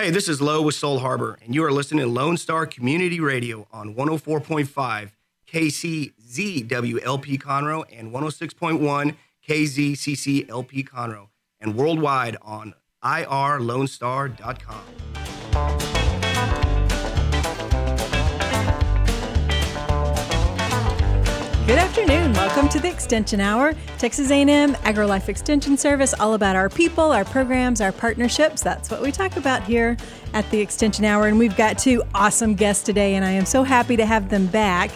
Hey, this is Lowe with Soul Harbor, and you are listening to Lone Star Community Radio on 104.5 KCZWLP Conroe and 106.1 KZCCLP Conroe, and worldwide on irlonestar.com. Good afternoon. Welcome to the Extension Hour. Texas A&M AgriLife Extension Service, all about our people, our programs, our partnerships. That's what we talk about here at the Extension Hour. And we've got two awesome guests today, and I am so happy to have them back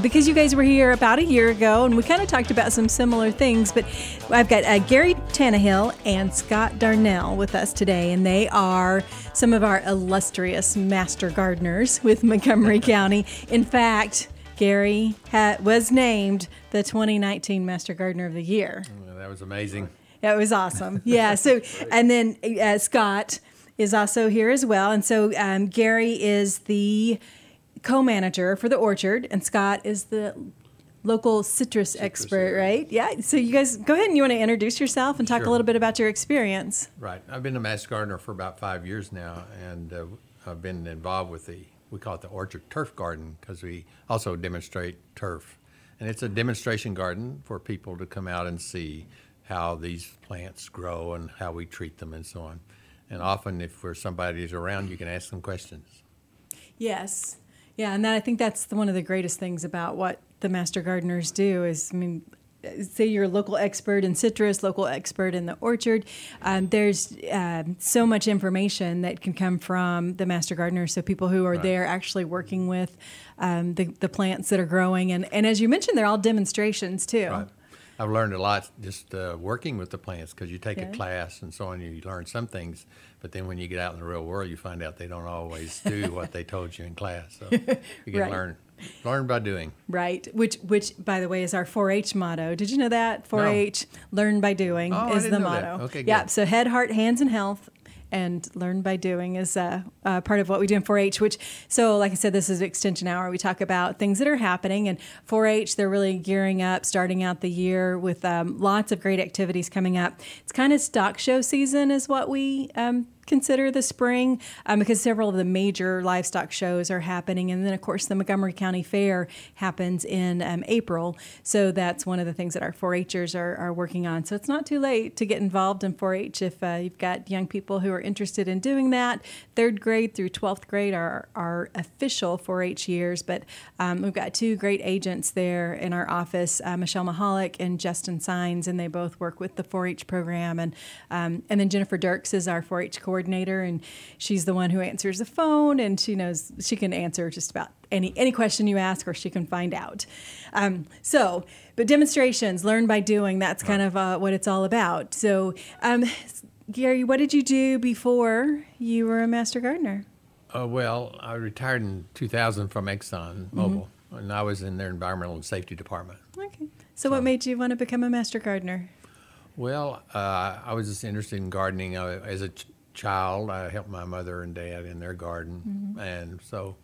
because you guys were here about a year ago, and we kind of talked about some similar things. But I've got Gary Tannehill and Scott Darnell with us today, and they are some of our illustrious master gardeners with Montgomery County. In fact, Gary was named the 2019 Master Gardener of the Year. Oh, that was amazing. That was awesome. Yeah. So, and then Scott is also here as well. And so Gary is the co-manager for the orchard, and Scott is the local citrus expert, right? Yeah. So you guys go ahead and you want to introduce yourself and talk a little bit about your experience. Right. I've been a master gardener for about 5 years now, and I've been involved with we call it the Orchard Turf Garden because we also demonstrate turf. And it's a demonstration garden for people to come out and see how these plants grow and how we treat them and so on. And often if somebody's around, you can ask them questions. Yes. Yeah, and I think that's one of the greatest things about what the Master Gardeners do is, say you're a local expert in citrus, local expert in the orchard. There's so much information that can come from the master gardener. So people who are there actually working with the plants that are growing. And as you mentioned, they're all demonstrations too. Right. I've learned a lot just working with the plants because you take a class and so on, and you learn some things. But then when you get out in the real world, you find out they don't always do what they told you in class. So you can learn by doing. Right, which by the way is our 4-H motto. Did you know that? 4-H, learn by doing is the motto. That. Okay, good. Yeah, so head, heart, hands, and health, and learn by doing is part of what we do in 4-H, like I said, this is Extension Hour. We talk about things that are happening, and 4-H, they're really gearing up, starting out the year with lots of great activities coming up. It's kind of stock show season is what we consider the spring because several of the major livestock shows are happening. And then, of course, the Montgomery County Fair happens in April. So that's one of the things that our 4-H'ers are working on. So it's not too late to get involved in 4-H if you've got young people who are interested in doing that. 3rd grade through 12th grade are our official 4-H years. But we've got two great agents there in our office, Michelle Mahalik and Justin Sines, and they both work with the 4-H program. And then Jennifer Dirks is our 4-H coordinator, and she's the one who answers the phone, and she can answer just about any question you ask, or she can find out. But demonstrations, learn by doing, that's kind of what it's all about. So, Gary, what did you do before you were a master gardener? I retired in 2000 from Exxon Mobil, and I was in their environmental and safety department. Okay. So what made you want to become a master gardener? Well, I was just interested in gardening as a child. I helped my mother and dad in their garden, and so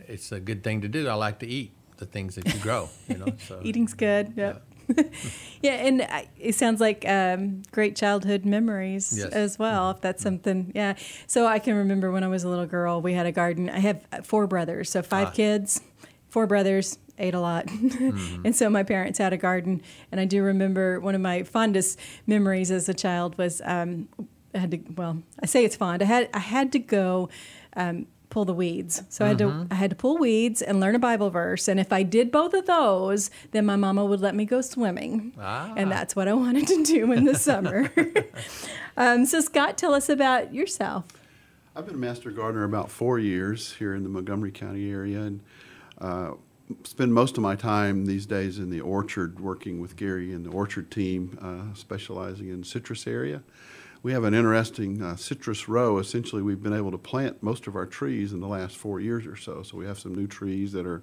it's a good thing to do. I like to eat the things that you grow. Eating's good. Yep. Yeah, and it sounds like great childhood memories as well, if that's something. Yeah, so I can remember when I was a little girl, we had a garden. I have 4 brothers, so 5 kids, 4 brothers. Ate a lot. And so my parents had a garden, and I do remember one of my fondest memories as a child was I had to go pull the weeds. So I had to pull weeds and learn a Bible verse. And if I did both of those, then my mama would let me go swimming. And that's what I wanted to do in the summer. So Scott, tell us about yourself. I've been a master gardener about 4 years here in the Montgomery County area, and spend most of my time these days in the orchard working with Gary and the orchard team, specializing in citrus area. We have an interesting citrus row. Essentially, we've been able to plant most of our trees in the last 4 years or so. So we have some new trees that are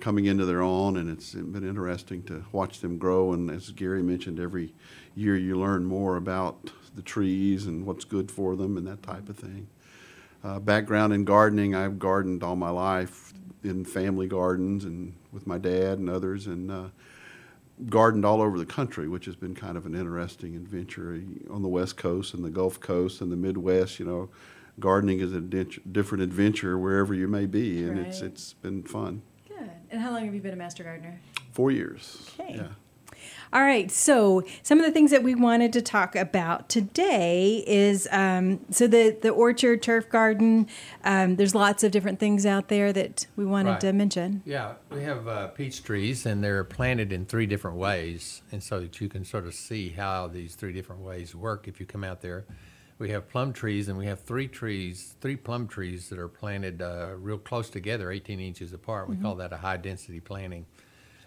coming into their own, and it's been interesting to watch them grow. And as Gary mentioned, every year you learn more about the trees and what's good for them and that type of thing. Background in gardening, I've gardened all my life in family gardens and with my dad and others, and gardened all over the country, which has been kind of an interesting adventure on the West Coast and the Gulf Coast and the Midwest. gardening is a different adventure wherever you may be, and it's been fun. Good. And how long have you been a master gardener? 4 years. Okay. Yeah. All right, so some of the things that we wanted to talk about today is, so the orchard, turf garden, there's lots of different things out there that we wanted to mention. Yeah, we have peach trees, and they're planted in 3 different ways, and so that you can sort of see how these 3 different ways work if you come out there. We have plum trees, and we have 3 plum trees that are planted real close together, 18 inches apart. We call that a high-density planting.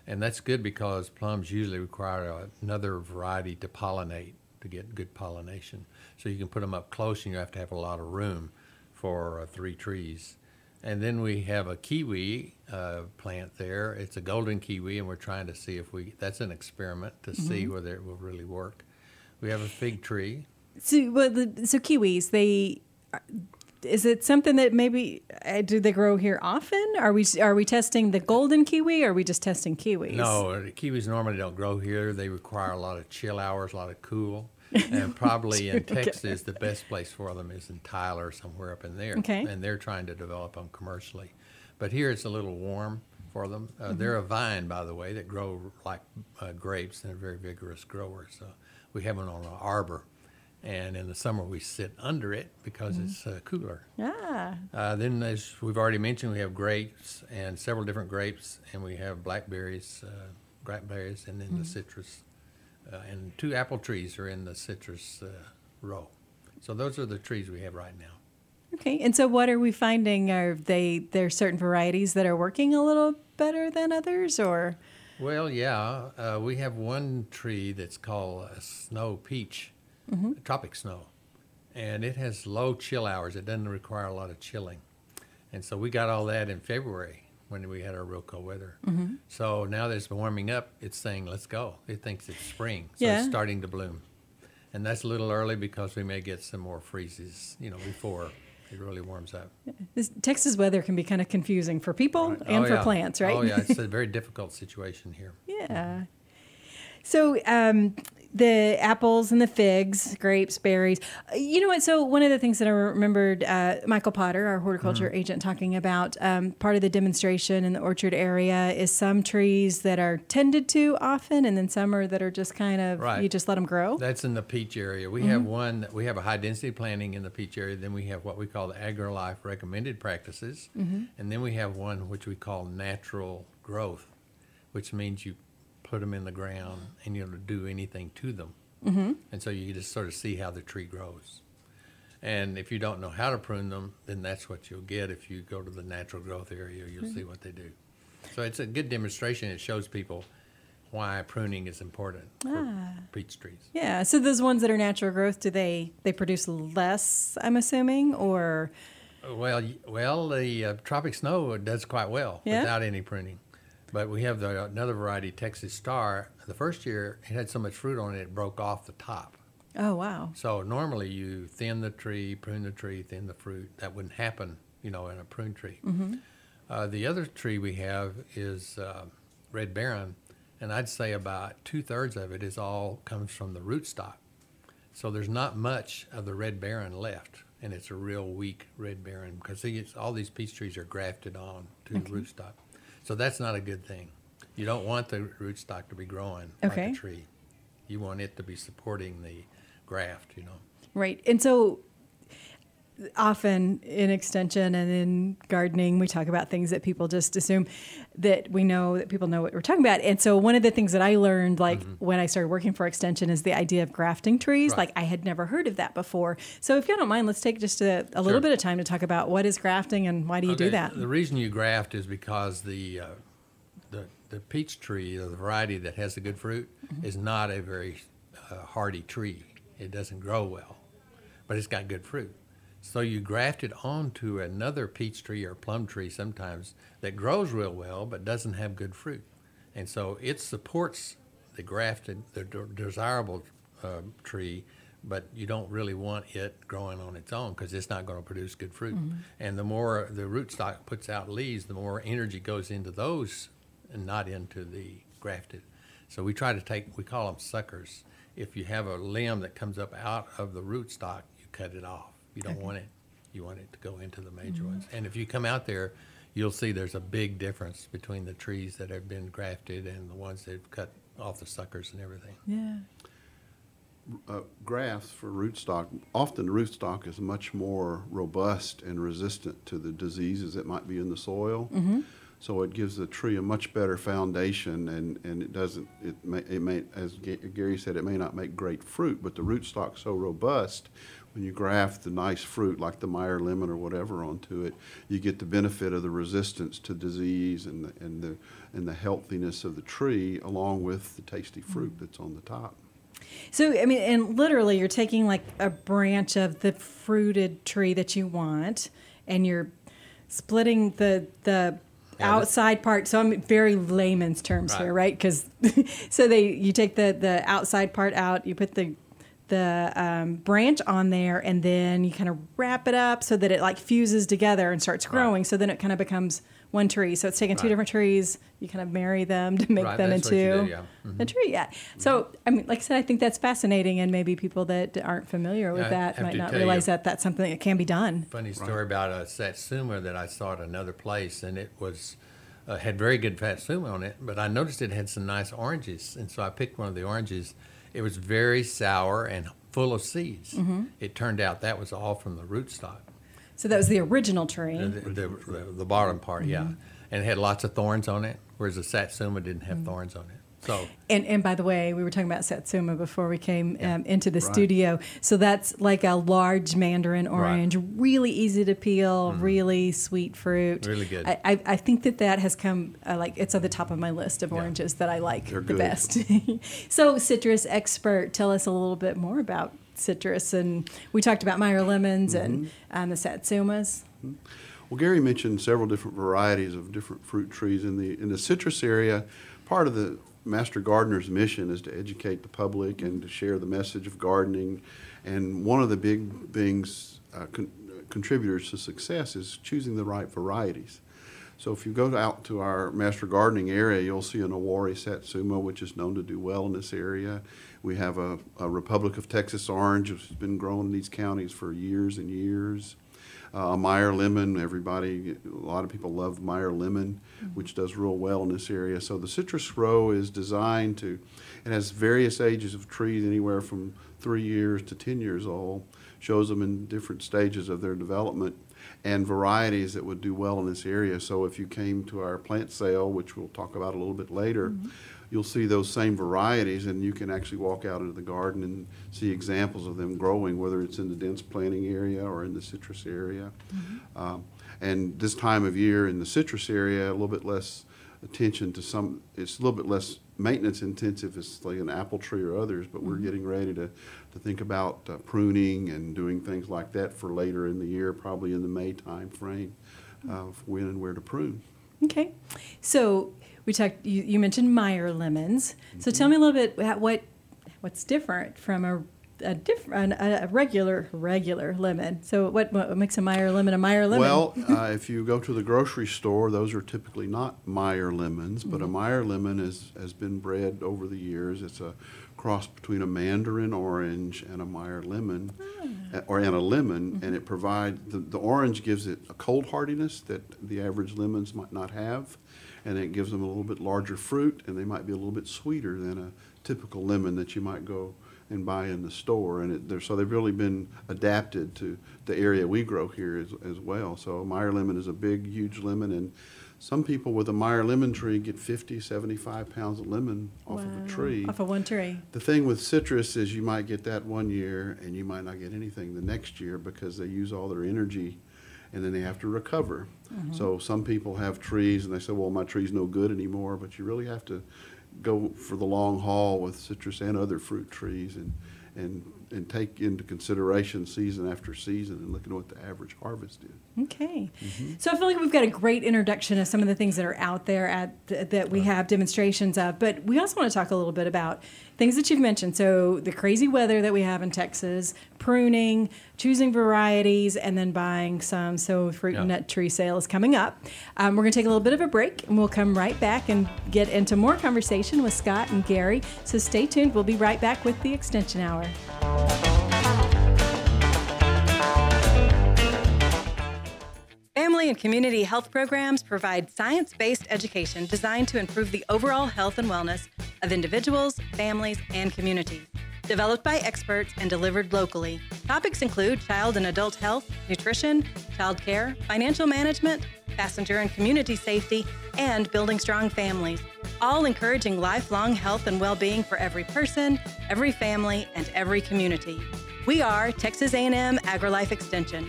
And that's good because plums usually require another variety to pollinate, to get good pollination. So you can put them up close, and you have to have a lot of room for 3 trees. And then we have a kiwi plant there. It's a golden kiwi, and we're trying to see if that's an experiment to see whether it will really work. We have a fig tree. So, so kiwis, is it something that maybe, do they grow here often? Are we testing the golden kiwi, or are we just testing kiwis? No, kiwis normally don't grow here. They require a lot of chill hours, a lot of cool. And probably in Texas, the best place for them is in Tyler, somewhere up in there. Okay. And they're trying to develop them commercially. But here it's a little warm for them. They're a vine, by the way, that grow like grapes, and they're very vigorous growers. So we have them on an arbor. And in the summer, we sit under it because it's cooler. Yeah. Then, as we've already mentioned, we have grapes and several different grapes, and we have blackberries, and then the citrus. And 2 apple trees are in the citrus row. So those are the trees we have right now. Okay. And so what are we finding? There are certain varieties that are working a little better than others, or? Well, yeah. We have one tree that's called a snow peach. Tropic Snow, and it has low chill hours. It doesn't require a lot of chilling, and so we got all that in February when we had our real cold weather. So now that it's warming up, it's saying let's go. It thinks it's spring, so it's starting to bloom, and that's a little early because we may get some more freezes, before it really warms up. This Texas weather can be kind of confusing for people and for plants, right? Oh yeah, it's a very difficult situation here. Yeah. So. The apples and the figs, grapes, berries. You know what? So one of the things that I remembered Michael Potter, our horticulture agent, talking about part of the demonstration in the orchard area is some trees that are tended to often, and then some that are just kind of, you just let them grow. That's in the peach area. We have we have a high density planting in the peach area. Then we have what we call the AgriLife recommended practices. And then we have one which we call natural growth, which means you put them in the ground, and you don't do anything to them. And so you just sort of see how the tree grows. And if you don't know how to prune them, then that's what you'll get. If you go to the natural growth area, you'll see what they do. So it's a good demonstration. It shows people why pruning is important for peach trees. Yeah, so those ones that are natural growth, do they produce less, I'm assuming, or? Well, the Tropic Snow does quite well without any pruning. But we have another variety, Texas Star. The first year, it had so much fruit on it, it broke off the top. Oh, wow. So normally you thin the tree, prune the tree, thin the fruit. That wouldn't happen, in a prune tree. The other tree we have is Red Baron, and I'd say about 2/3 of it comes from the rootstock. So there's not much of the Red Baron left, and it's a real weak Red Baron because all these peach trees are grafted on to the rootstock. So that's not a good thing. You don't want the rootstock to be growing like a tree. You want it to be supporting the graft, Right. And so often in extension and in gardening, we talk about things that people just assume that we know, that people know what we're talking about. And so one of the things that I learned, when I started working for extension, is the idea of grafting trees. Right. I had never heard of that before. So if you don't mind, let's take just a little bit of time to talk about what is grafting and why do you do that? The reason you graft is because the peach tree, or the variety that has the good fruit, is not a very hardy tree. It doesn't grow well, but it's got good fruit. So you graft it onto another peach tree or plum tree sometimes that grows real well but doesn't have good fruit. And so it supports the grafted, the desirable tree, but you don't really want it growing on its own because it's not going to produce good fruit. And the more the rootstock puts out leaves, the more energy goes into those and not into the grafted. So we try to we call them suckers. If you have a limb that comes up out of the rootstock, you cut it off. You don't want it. You want it to go into the major mm-hmm. ones. And if you come out there, you'll see there's a big difference between the trees that have been grafted and the ones that cut off the suckers and everything. Yeah. Grafts for rootstock, often rootstock is much more robust and resistant to the diseases that might be in the soil. Mm-hmm. So it gives the tree a much better foundation, and it doesn't. It may, as Gary said, it may not make great fruit, but the rootstock's so robust. When you graft the nice fruit like the Meyer lemon or whatever onto it, you get the benefit of the resistance to disease and the healthiness of the tree, along with the tasty fruit that's on the top. So, I mean, and literally, you're taking like a branch of the fruited tree that you want, and you're splitting the outside part. So I'm very layman's terms right here, right? Because so you take the outside part out, you put the branch on there, and then you kind of wrap it up so that it like fuses together and starts growing. Right. So then it kind of becomes one tree. So it's taking two different trees. You kind of marry them to make them into a tree. Yeah. So I mean, like I said, I think that's fascinating, and maybe people that aren't familiar with that might not realize that that's something that can be done. Funny story about a satsuma that I saw at another place, and it was had very good satsuma on it, but I noticed it had some nice oranges, and so I picked one of the oranges. It was very sour and full of seeds. Mm-hmm. It turned out that was all from the rootstock. So that was the original tree. The bottom part, mm-hmm. yeah. And it had lots of thorns on it, whereas the satsuma didn't have mm-hmm. thorns on it. So. And by the way, we were talking about satsuma before we came into the studio. So that's like a large mandarin orange, really easy to peel, mm-hmm. really sweet fruit. Really good. I think that has come, it's on the top of my list of oranges that I like the best. So citrus expert, tell us a little bit more about citrus. And we talked about Meyer lemons mm-hmm. and the satsumas. Mm-hmm. Well, Gary mentioned several different varieties of different fruit trees in the citrus area. Part of the Master Gardener's mission is to educate the public and to share the message of gardening. And one of the big things, contributors to success is choosing the right varieties. So if you go out to our Master Gardening area, you'll see an Owari Satsuma, which is known to do well in this area. We have a Republic of Texas orange, which has been grown in these counties for years and years. A Meyer lemon, a lot of people love Meyer lemon, mm-hmm. which does real well in this area. So the citrus row is designed to, it has various ages of trees, anywhere from 3 years to 10 years old, shows them in different stages of their development, and varieties that would do well in this area. So if you came to our plant sale, which we'll talk about a little bit later, mm-hmm. you'll see those same varieties, and you can actually walk out into the garden and see examples of them growing, whether it's in the dense planting area or in the citrus area. Mm-hmm. And this time of year in the citrus area, a little bit less attention to some, it's a little bit less maintenance intensive as like an apple tree or others, but we're getting ready to think about pruning and doing things like that for later in the year, probably in the May time frame of when and where to prune. Okay. So we talked, you mentioned Meyer lemons. Mm-hmm. So tell me a little bit about what's different from a regular lemon. So what makes a Meyer lemon a Meyer lemon? Well, if you go to the grocery store, those are typically not Meyer lemons, but mm-hmm. a Meyer lemon has been bred over the years. It's a cross between a mandarin orange and a Meyer lemon, and a lemon, mm-hmm. and it provides, the orange gives it a cold hardiness that the average lemons might not have, and it gives them a little bit larger fruit, and they might be a little bit sweeter than a typical lemon that you might go and buy in the store, and so they've really been adapted to the area we grow here as well. So Meyer lemon is a big, huge lemon, and some people with a Meyer lemon tree get 50, 75 pounds of lemon off of a tree. Off of one tree. The thing with citrus is you might get that one year, and you might not get anything the next year because they use all their energy, and then they have to recover. Mm-hmm. So some people have trees, and they say, well, my tree's no good anymore, but you really have to go for the long haul with citrus and other fruit trees and take into consideration season after season and look at what the average harvest is. Okay. Mm-hmm. So I feel like we've got a great introduction of some of the things that are out there that we have demonstrations of, but we also want to talk a little bit about things that you've mentioned. So the crazy weather that we have in Texas, pruning, choosing varieties, and then buying some. So fruit and nut tree sale is coming up. We're going to take a little bit of a break, and we'll come right back and get into more conversation with Scott and Gary. So stay tuned. We'll be right back with the Extension Hour. Family and community health programs provide science-based education designed to improve the overall health and wellness of individuals, families, and communities. Developed by experts and delivered locally. Topics include child and adult health, nutrition, child care, financial management, passenger and community safety, and building strong families, all encouraging lifelong health and well-being for every person, every family, and every community. We are Texas A&M AgriLife Extension,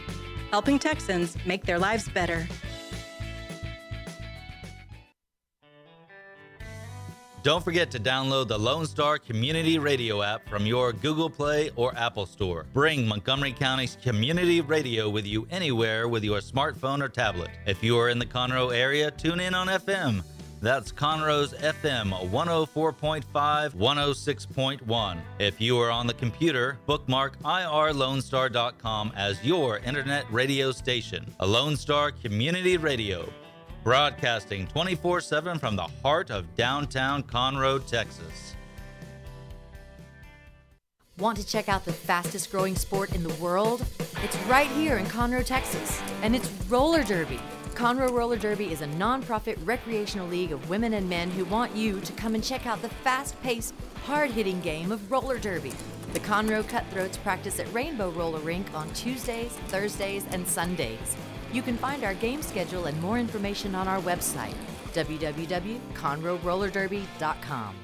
helping Texans make their lives better. Don't forget to download the Lone Star Community Radio app from your Google Play or Apple Store. Bring Montgomery County's community radio with you anywhere with your smartphone or tablet. If you are in the Conroe area, tune in on FM. That's Conroe's FM 104.5, 106.1. If you are on the computer, bookmark irlonestar.com as your internet radio station. A Lone Star Community Radio, broadcasting 24/7 from the heart of downtown Conroe, Texas. Want to check out the fastest growing sport in the world? It's right here in Conroe, Texas, and it's roller derby. Conroe Roller Derby is a nonprofit recreational league of women and men who want you to come and check out the fast-paced, hard-hitting game of roller derby. The Conroe Cutthroats practice at Rainbow Roller Rink on Tuesdays, Thursdays, and Sundays. You can find our game schedule and more information on our website, www.conroerollerderby.com.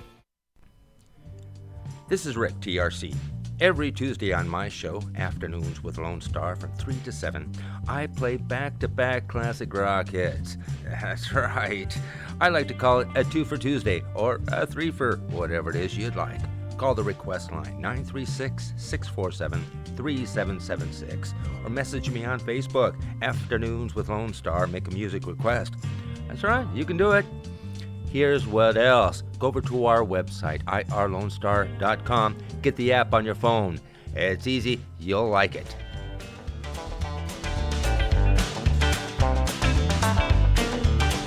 This is Rick TRC. Every Tuesday on my show, Afternoons with Lone Star from 3 to 7, I play back-to-back classic rock hits. That's right. I like to call it a 2 for Tuesday or a 3 for whatever it is you'd like. Call the request line 936-647-3776 or message me on Facebook, Afternoons with Lone Star, make a music request. That's right, you can do it. Here's what else. Go over to our website, irlonestar.com. Get the app on your phone. It's easy. You'll like it.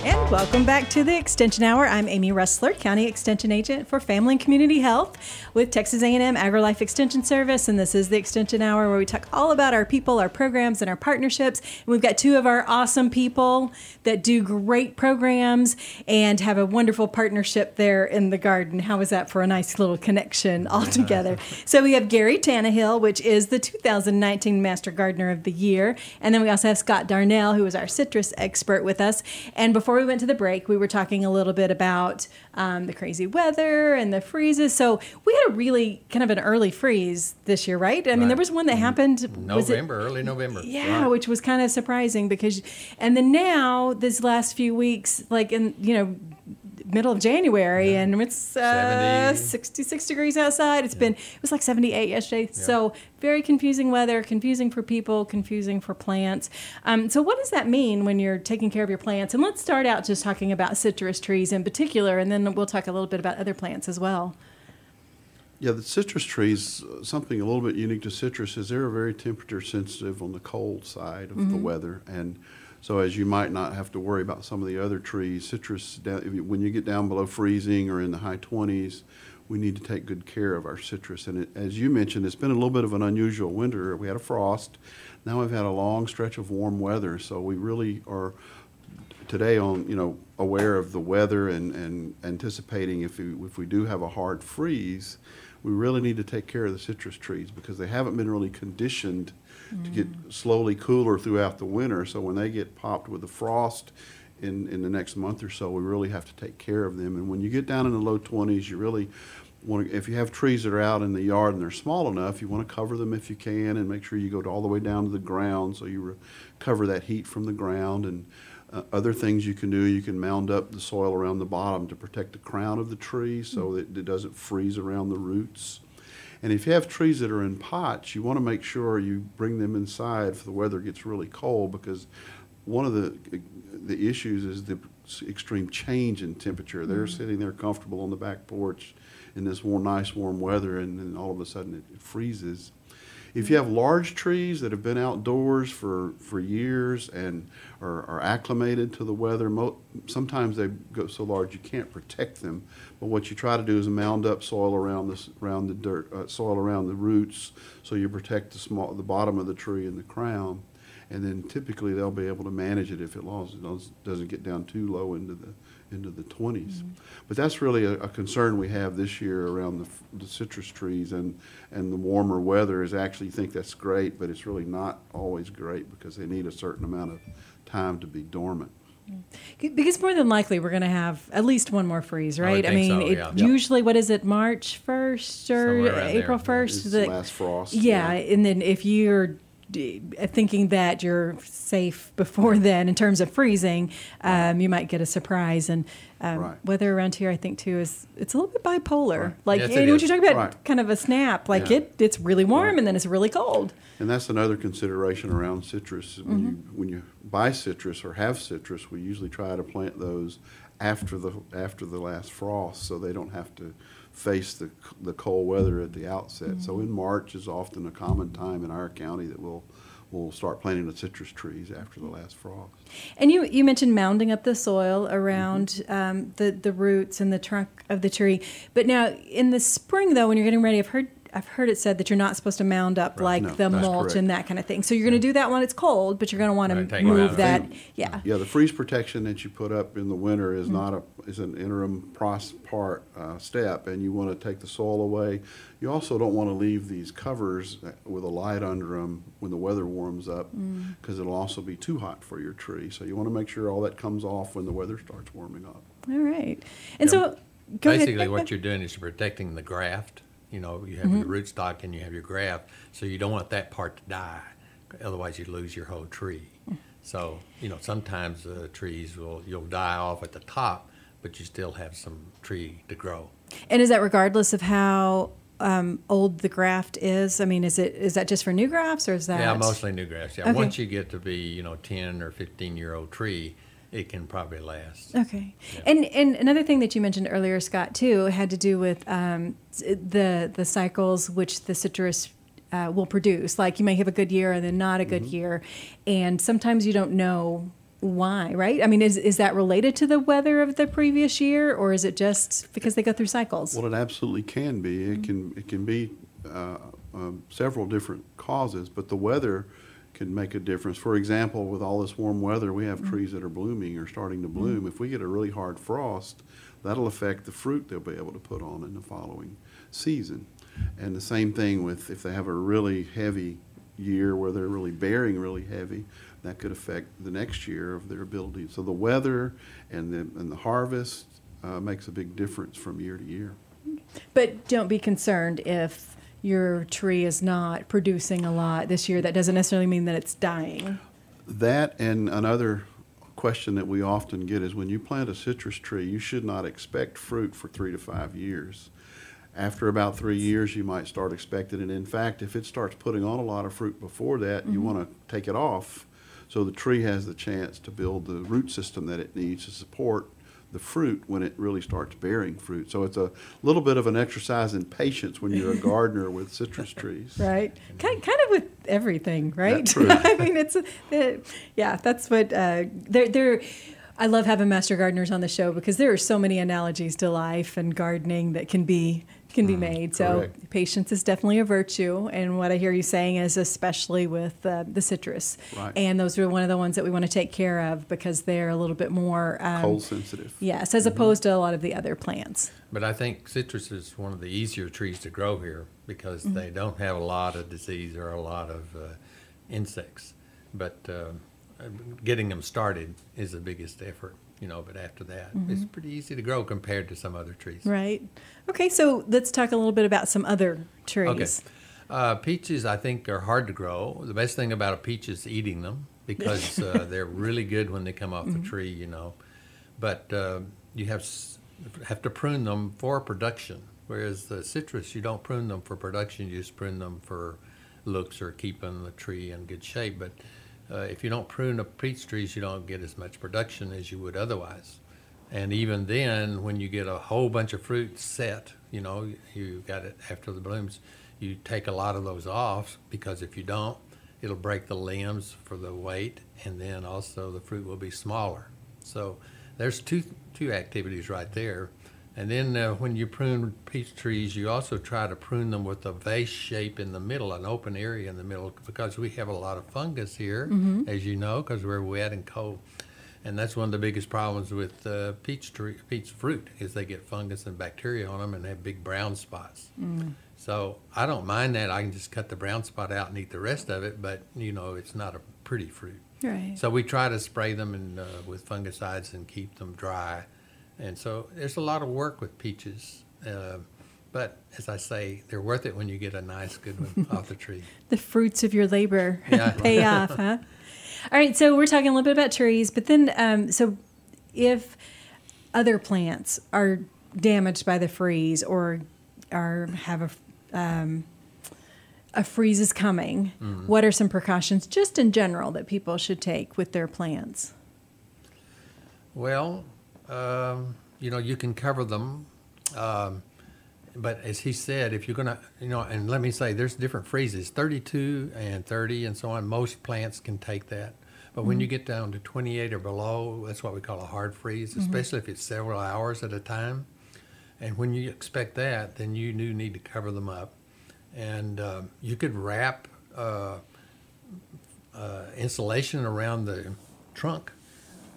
And welcome back to the Extension Hour. I'm Amy Ressler, County Extension Agent for Family and Community Health with Texas A&M AgriLife Extension Service. And this is the Extension Hour where we talk all about our people, our programs, and our partnerships. And we've got two of our awesome people that do great programs and have a wonderful partnership there in the garden. How is that for a nice little connection all together? So we have Gary Tannehill, which is the 2019 Master Gardener of the Year. And then we also have Scott Darnell, who is our citrus expert with us. And before we went to the break, we were talking a little bit about the crazy weather and the freezes. So we had a really kind of an early freeze this year, right? I mean, there was one that happened early November. Yeah, right. Which was kind of surprising because, and then now this last few weeks, like in, you know, middle of January, and it's 66 degrees outside. It was like 78 yesterday. Yeah. So very confusing weather, confusing for people, confusing for plants. So what does that mean when you're taking care of your plants? And let's start out just talking about citrus trees in particular, and then we'll talk a little bit about other plants as well. Yeah, the citrus trees, something a little bit unique to citrus is they're very temperature sensitive on the cold side of the weather. And so as you might not have to worry about some of the other trees, citrus, when you get down below freezing or in the high 20s, we need to take good care of our citrus. And as you mentioned, it's been a little bit of an unusual winter. We had a frost. Now we've had a long stretch of warm weather. So we really are today aware of the weather and anticipating if we do have a hard freeze, we really need to take care of the citrus trees because they haven't been really conditioned to get slowly cooler throughout the winter. So when they get popped with the frost in the next month or so, we really have to take care of them. And when you get down in the low 20s, you really want to, if you have trees that are out in the yard and they're small enough, you want to cover them if you can and make sure you go all the way down to the ground so you recover that heat from the ground. And other things you can do, you can mound up the soil around the bottom to protect the crown of the tree so that it doesn't freeze around the roots. And if you have trees that are in pots, you want to make sure you bring them inside if the weather gets really cold, because one of the issues is the extreme change in temperature. They're sitting there comfortable on the back porch in this nice warm weather, and then all of a sudden it freezes. If you have large trees that have been outdoors for years and are acclimated to the weather, sometimes they go so large you can't protect them. But what you try to do is mound up soil around the roots, so you protect the bottom of the tree and the crown. and then typically they'll be able to manage it if it doesn't get down too low into the 20s. Mm-hmm. But that's really a concern we have this year around the citrus trees and the warmer weather is actually you think that's great, but it's really not always great because they need a certain amount of time to be dormant. Because more than likely we're going to have at least one more freeze, right? Usually, what is it, March 1st or April 1st? The last frost. Yeah, and then if you're thinking that you're safe before then in terms of freezing, you might get a surprise. And weather around here, I think, too, it's a little bit bipolar. Right. Like, yes, you know what you're talking about, kind of a snap. Like, it's really warm and then it's really cold. And that's another consideration around citrus. When you buy citrus or have citrus, we usually try to plant those after the last frost so they don't have to face the cold weather at the outset. Mm-hmm. So in March is often a common time in our county that we'll start planting the citrus trees after the last frost. And you mentioned mounding up the soil around the roots and the trunk of the tree. But now in the spring, though, when you're getting ready, I've heard it said that you're not supposed to mound up the mulch and that kind of thing. So you're going to do that when it's cold, but you're going to want to move that. Yeah, the freeze protection that you put up in the winter is an interim step, and you want to take the soil away. You also don't want to leave these covers with a light under them when the weather warms up because it'll also be too hot for your tree. So you want to make sure all that comes off when the weather starts warming up. All right. And so basically what you're doing is protecting the graft. You know, you have your rootstock and you have your graft, so you don't want that part to die. Otherwise, you lose your whole tree. So, you know, sometimes the trees you'll die off at the top, but you still have some tree to grow. And is that regardless of how old the graft is? I mean, is that just for new grafts or is that? Yeah, mostly new grafts. Yeah, okay. Once you get to be 10 or 15-year-old tree, it can probably last. Okay. Yeah. And another thing that you mentioned earlier, Scott, too, had to do with the cycles which the citrus will produce. Like you may have a good year and then not a good year. And sometimes you don't know why, right? I mean, is that related to the weather of the previous year or is it just because they go through cycles? Well, it absolutely can be. It can be several different causes, but the weather can make a difference. For example, with all this warm weather, we have trees that are blooming or starting to bloom. If we get a really hard frost, that'll affect the fruit they'll be able to put on in the following season. And the same thing with if they have a really heavy year where they're really bearing really heavy, that could affect the next year of their ability. So the weather and the harvest makes a big difference from year to year. But don't be concerned if your tree is not producing a lot this year. That doesn't necessarily mean that it's dying. That and another question that we often get is when you plant a citrus tree, you should not expect fruit for 3 to 5 years. After about 3 years, you might start expecting it. In fact, if it starts putting on a lot of fruit before that, you want to take it off so the tree has the chance to build the root system that it needs to support the fruit when it really starts bearing fruit. So it's a little bit of an exercise in patience when you're a gardener with citrus trees. Right. Kind of with everything, right? That's true. I mean, that's what they're I love having master gardeners on the show because there are so many analogies to life and gardening that can be made. Correct. So patience is definitely a virtue, and what I hear you saying is especially with the citrus. Right. And those are one of the ones that we want to take care of because they're a little bit more cold sensitive. Yes, as opposed to a lot of the other plants. But I think citrus is one of the easier trees to grow here because they don't have a lot of disease or a lot of insects. But getting them started is the biggest effort. But after that, it's pretty easy to grow compared to some other trees. Right. Okay, so let's talk a little bit about some other trees. Okay. Peaches, I think, are hard to grow. The best thing about a peach is eating them because they're really good when they come off the tree, But you have to prune them for production, whereas the citrus, you don't prune them for production. You just prune them for looks or keeping the tree in good shape. But if you don't prune the peach trees, you don't get as much production as you would otherwise. And even then, when you get a whole bunch of fruit set, you got it after the blooms, you take a lot of those off because if you don't, it'll break the limbs for the weight, and then also the fruit will be smaller. So there's two activities right there And then when you prune peach trees, you also try to prune them with a vase shape in the middle, an open area in the middle, because we have a lot of fungus here, mm-hmm. as you know, because we're wet and cold. And that's one of the biggest problems with peach fruit is they get fungus and bacteria on them and they have big brown spots. Mm. So I don't mind that. I can just cut the brown spot out and eat the rest of it, but, you know, it's not a pretty fruit. Right. So we try to spray them with fungicides and keep them dry. And so there's a lot of work with peaches, but as I say, they're worth it when you get a nice good one off the tree. The fruits of your labor pay off, huh? All right, so we're talking a little bit about trees, but then so if other plants are damaged by the freeze or have a freeze is coming, mm-hmm. what are some precautions just in general that people should take with their plants? Well, you know, you can cover them, but as he said, if you're going to, you know, and let me say, there's different freezes, 32 and 30 and so on. Most plants can take that, but mm-hmm. when you get down to 28 or below, that's what we call a hard freeze, especially mm-hmm. if it's several hours at a time. And when you expect that, then you do need to cover them up. And you could wrap insulation around the trunk,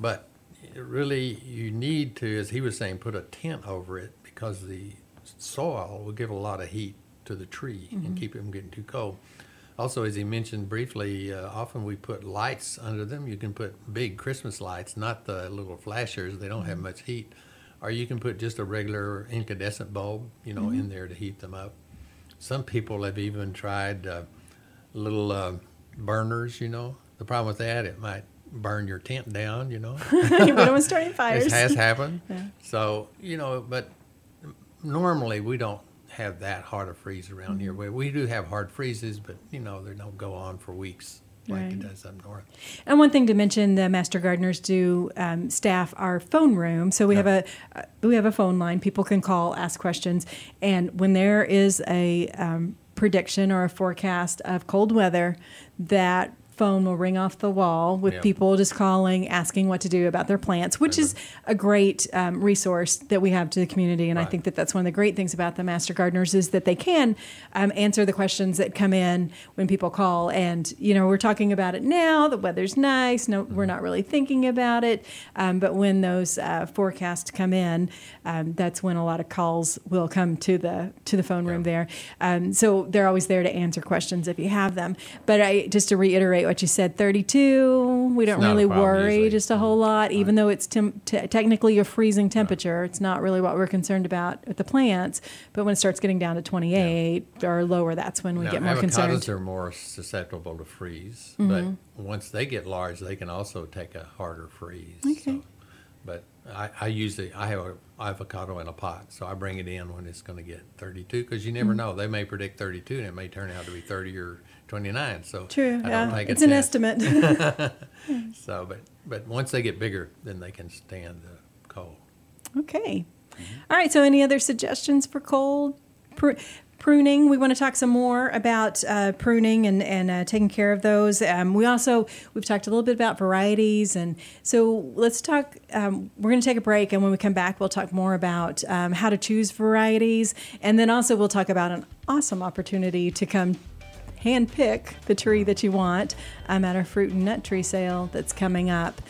but really, you need to, as he was saying, put a tent over it because the soil will give a lot of heat to the tree mm-hmm. and keep it from getting too cold. Also, as he mentioned briefly, often we put lights under them. You can put big Christmas lights, not the little flashers. They don't have much heat. Or you can put just a regular incandescent bulb, you know, mm-hmm. in there to heat them up. Some people have even tried little burners, you know. The problem with that, it might burn your tent down, you know. You don't want starting fires. It has happened. Yeah. So, you know, but normally we don't have that hard a freeze around mm-hmm. here. We do have hard freezes, but, you know, they don't go on for weeks like right. it does up north. And one thing to mention, the Master Gardeners do staff our phone room. So we have a phone line. People can call, ask questions. And when there is a prediction or a forecast of cold weather, that phone will ring off the wall with yep. people just calling, asking what to do about their plants, which mm-hmm. is a great resource that we have to the community. And right. I think that that's one of the great things about the Master Gardeners is that they can answer the questions that come in when people call. And, you know, we're talking about it now. The weather's nice. No, mm-hmm. we're not really thinking about it. But when those forecasts come in, that's when a lot of calls will come to the phone room there. So they're always there to answer questions if you have them. But just to reiterate what you said, 32, we don't really worry usually. Just a whole lot, even right. though it's technically a freezing temperature. It's not really what we're concerned about with the plants, but when it starts getting down to 28 or lower, that's when we get more concerned. Avocados are more susceptible to freeze, mm-hmm. but once they get large, they can also take a harder freeze. Okay. So, but I have an avocado in a pot, so I bring it in when it's going to get 32, because you never mm-hmm. know. They may predict 32, and it may turn out to be 30 or 29. So true. I don't think it's an estimate. So, but once they get bigger, then they can stand the cold. Okay. Mm-hmm. All right. So, any other suggestions for cold pruning? We want to talk some more about pruning and taking care of those. We've talked a little bit about varieties. And so let's talk, we're going to take a break. And when we come back, we'll talk more about how to choose varieties. And then also we'll talk about an awesome opportunity to come hand-pick the tree that you want at our fruit and nut tree sale that's coming up.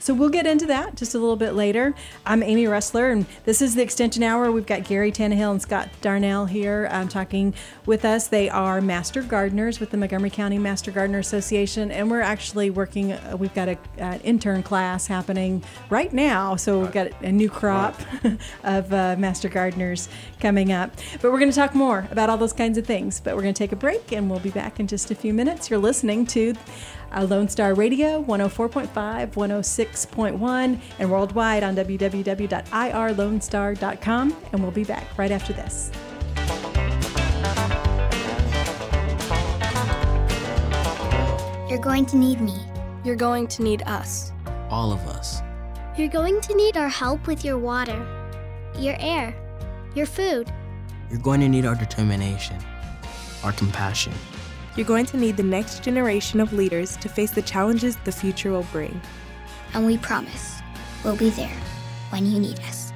So we'll get into that just a little bit later. I'm Amy Ressler, and this is the Extension Hour. We've got Gary Tannehill and Scott Darnell here talking with us. They are Master Gardeners with the Montgomery County Master Gardener Association, and we're actually working. We've got an intern class happening right now, so we've got a new crop of Master Gardeners coming up. But we're going to talk more about all those kinds of things. But we're going to take a break, and we'll be back in just a few minutes. You're listening to Lone Star Radio, 104.5, 106.1, and worldwide on www.irlonestar.com. And we'll be back right after this. You're going to need me. You're going to need us. All of us. You're going to need our help with your water, your air, your food. You're going to need our determination, our compassion. You're going to need the next generation of leaders to face the challenges the future will bring. And we promise we'll be there when you need us.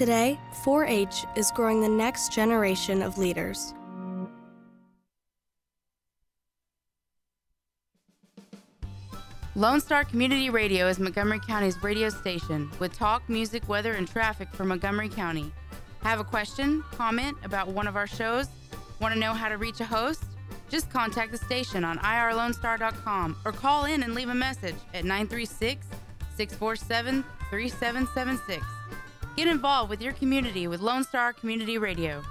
Today, 4-H is growing the next generation of leaders. Lone Star Community Radio is Montgomery County's radio station with talk, music, weather, and traffic for Montgomery County. Have a question, comment about one of our shows? Want to know how to reach a host? Just contact the station on irlonestar.com or call in and leave a message at 936-647-3776. Get involved with your community with Lone Star Community Radio.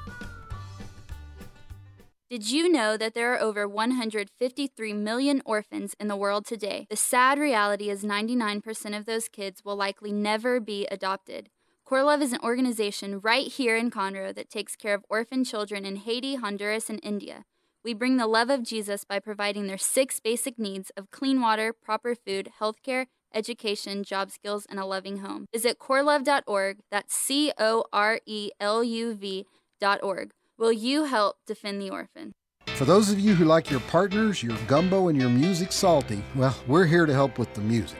Did you know that there are over 153 million orphans in the world today? The sad reality is 99% of those kids will likely never be adopted. CoreLove is an organization right here in Conroe that takes care of orphan children in Haiti, Honduras, and India. We bring the love of Jesus by providing their 6 basic needs of clean water, proper food, healthcare, education, job skills, and a loving home. Visit corelove.org, that's corelv.org. Will you help defend the orphan? For those of you who like your partners, your gumbo, and your music salty, well, we're here to help with the music.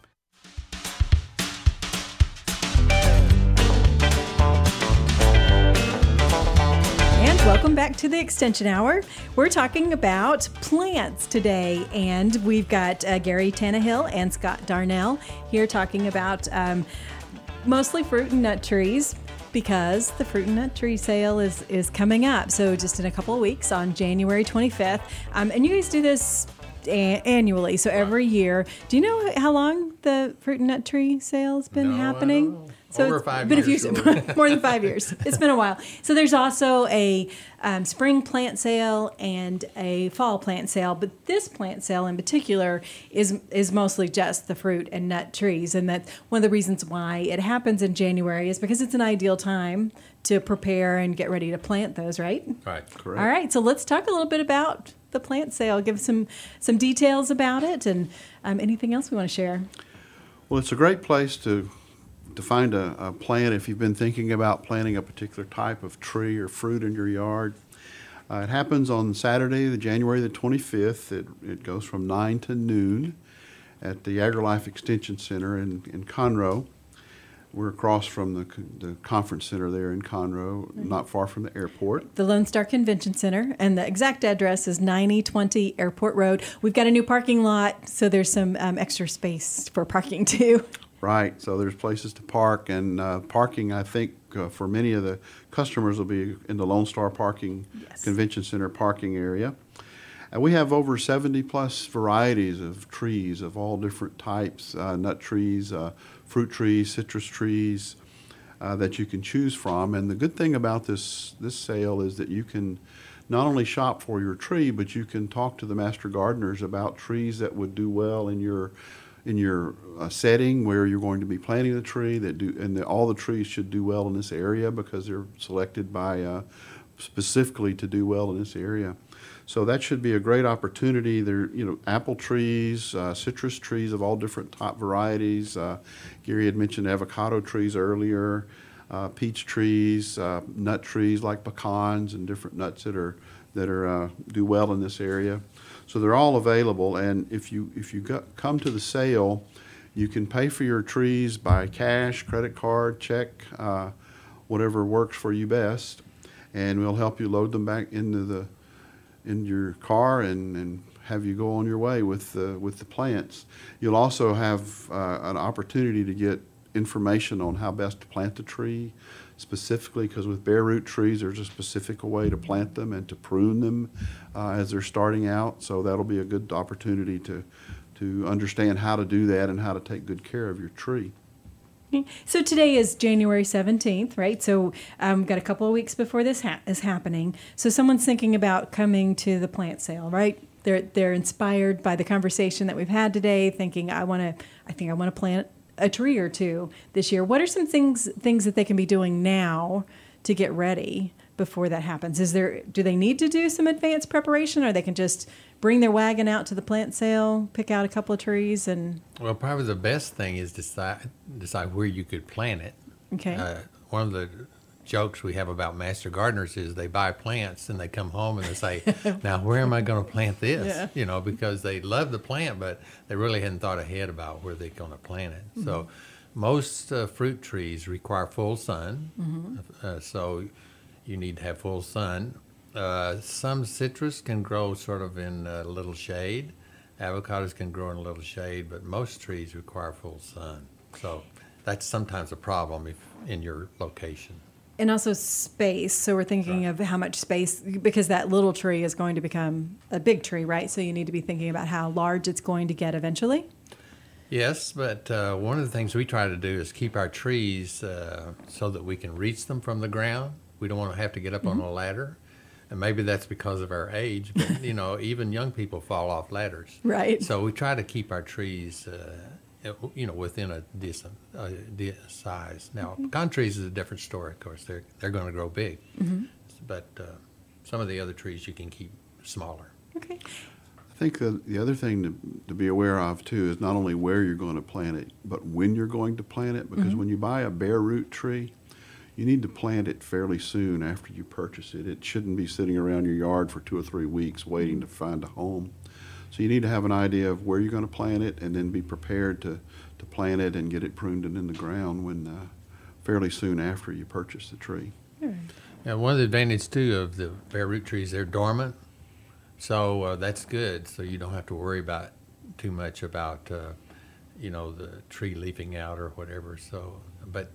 Welcome back to the Extension Hour. We're talking about plants today, and we've got Gary Tannehill and Scott Darnell here talking about mostly fruit and nut trees, because the fruit and nut tree sale is coming up. So just in a couple of weeks on January 25th. And you guys do this annually, so every year. Do you know how long the fruit and nut tree sale has been happening? I don't know. So over 5 years. More than 5 years. It's been a while. So there's also a spring plant sale and a fall plant sale. But this plant sale in particular is mostly just the fruit and nut trees. And that's one of the reasons why it happens in January is because it's an ideal time to prepare and get ready to plant those, right? Right, correct. All right, so let's talk a little bit about the plant sale. Give some details about it and anything else we want to share. Well, it's a great place to find a plant if you've been thinking about planting a particular type of tree or fruit in your yard. It happens on Saturday, January the 25th. It goes from 9 to noon at the AgriLife Extension Center in Conroe. We're across from the conference center there in Conroe, mm-hmm. not far from the airport. The Lone Star Convention Center, and the exact address is 9020 Airport Road. We've got a new parking lot, so there's some extra space for parking, too. Right, so there's places to park, and parking, I think, for many of the customers will be in the Lone Star Parking yes. Convention Center parking area. And we have over 70-plus varieties of trees of all different types, nut trees, fruit trees, citrus trees that you can choose from. And the good thing about this sale is that you can not only shop for your tree, but you can talk to the master gardeners about trees that would do well in your setting where you're going to be planting the tree, all the trees should do well in this area because they're selected by specifically to do well in this area. So that should be a great opportunity. There, apple trees, citrus trees of all different top varieties. Gary had mentioned avocado trees earlier, peach trees, nut trees like pecans and different nuts that do well in this area. So they're all available, and if you come to the sale, you can pay for your trees by cash, credit card, check, whatever works for you best, and we'll help you load them back in your car and have you go on your way with the plants. You'll also have an opportunity to get information on how best to plant the tree, specifically because with bare root trees, there's a specific way to plant them and to prune them as they're starting out. So that'll be a good opportunity to understand how to do that and how to take good care of your tree. So today is January 17th, right? So we've got a couple of weeks before this is happening. So someone's thinking about coming to the plant sale, right? They're inspired by the conversation that we've had today, thinking I think I want to plant a tree or two this year. What are some things that they can be doing now to get ready? before that happens? Do they need to do some advanced preparation, or they can just bring their wagon out to the plant sale, pick out a couple of trees, and? Well, probably the best thing is decide where you could plant it. Okay. One of the jokes we have about master gardeners is they buy plants and they come home and they say, now where am I going to plant this? Yeah. You know, because they love the plant, but they really hadn't thought ahead about where they're going to plant it. Mm-hmm. So most fruit trees require full sun. Mm-hmm. So you need to have full sun. Some citrus can grow sort of in a little shade. Avocados can grow in a little shade, but most trees require full sun. So that's sometimes a problem in your location. And also space. So we're thinking of how much space, because that little tree is going to become a big tree, right? So you need to be thinking about how large it's going to get eventually. Yes, but one of the things we try to do is keep our trees so that we can reach them from the ground. We don't want to have to get up mm-hmm. on a ladder. And maybe that's because of our age, but, you know, even young people fall off ladders. Right. So we try to keep our trees you know, within a decent size. Now, mm-hmm. pecan trees is a different story, of course. They're going to grow big. Mm-hmm. But some of the other trees you can keep smaller. Okay. I think the other thing to be aware of, too, is not only where you're going to plant it, but when you're going to plant it. Because mm-hmm. when you buy a bare root tree, you need to plant it fairly soon after you purchase it. It shouldn't be sitting around your yard for 2 or 3 weeks waiting to find a home. So you need to have an idea of where you're going to plant it, and then be prepared to plant it and get it pruned and in the ground when fairly soon after you purchase the tree. Right. Now, one of the advantages, too, of the bare root trees, they're dormant. So that's good. So you don't have to worry about too much about, you know, the tree leafing out or whatever. So, but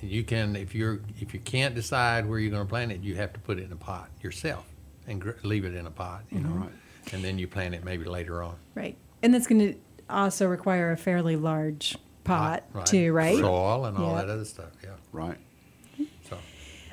you can, if you can't decide where you're going to plant it, you have to put it in a pot yourself and leave it in a pot, you mm-hmm. know. Right. And then you plant it maybe later on. Right. And that's going to also require a fairly large pot, right. too, right? Soil and all that other stuff, yeah. Right. So.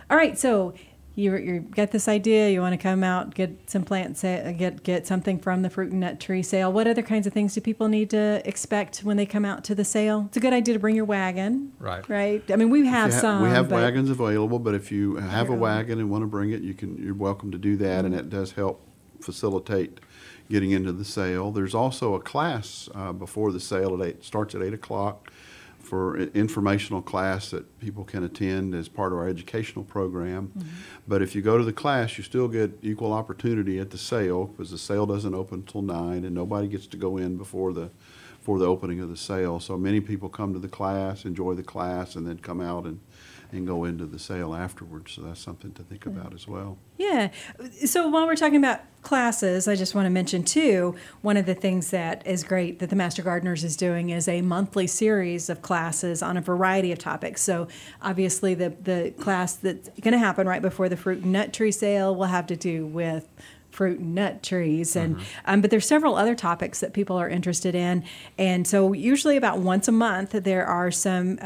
All right, so you got this idea. You want to come out, get some plants, get something from the fruit and nut tree sale. What other kinds of things do people need to expect when they come out to the sale? It's a good idea to bring your wagon. Right. Right? I mean, we have some. We have wagons available, but if you have a wagon and want to bring it, you're welcome to do that, and it does help facilitate getting into the sale. There's also a class before the sale. It starts at 8 o'clock for an informational class that people can attend as part of our educational program. Mm-hmm. But if you go to the class, you still get equal opportunity at the sale, because the sale doesn't open until 9, and nobody gets to go in before the opening of the sale. So many people come to the class, enjoy the class, and then come out and go into the sale afterwards. So that's something to think about as well. Yeah. So while we're talking about classes, I just want to mention, too, one of the things that is great that the Master Gardeners is doing is a monthly series of classes on a variety of topics. So obviously the class that's going to happen right before the fruit and nut tree sale will have to do with fruit and nut trees, and mm-hmm. But there's several other topics that people are interested in, and so usually about once a month there are some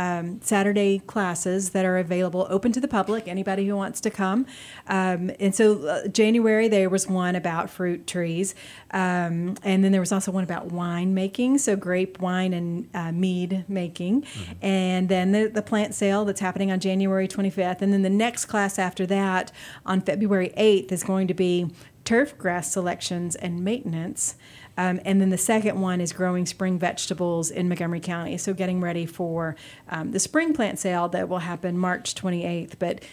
Saturday classes that are available, open to the public, anybody who wants to come. And so January there was one about fruit trees, and then there was also one about wine making, so grape wine and mead making, mm-hmm. and then the plant sale that's happening on January 25th, and then the next class after that on February 8th is going to be turf grass selections and maintenance. And then the second one is growing spring vegetables in Montgomery County. So getting ready for the spring plant sale that will happen March 28th, but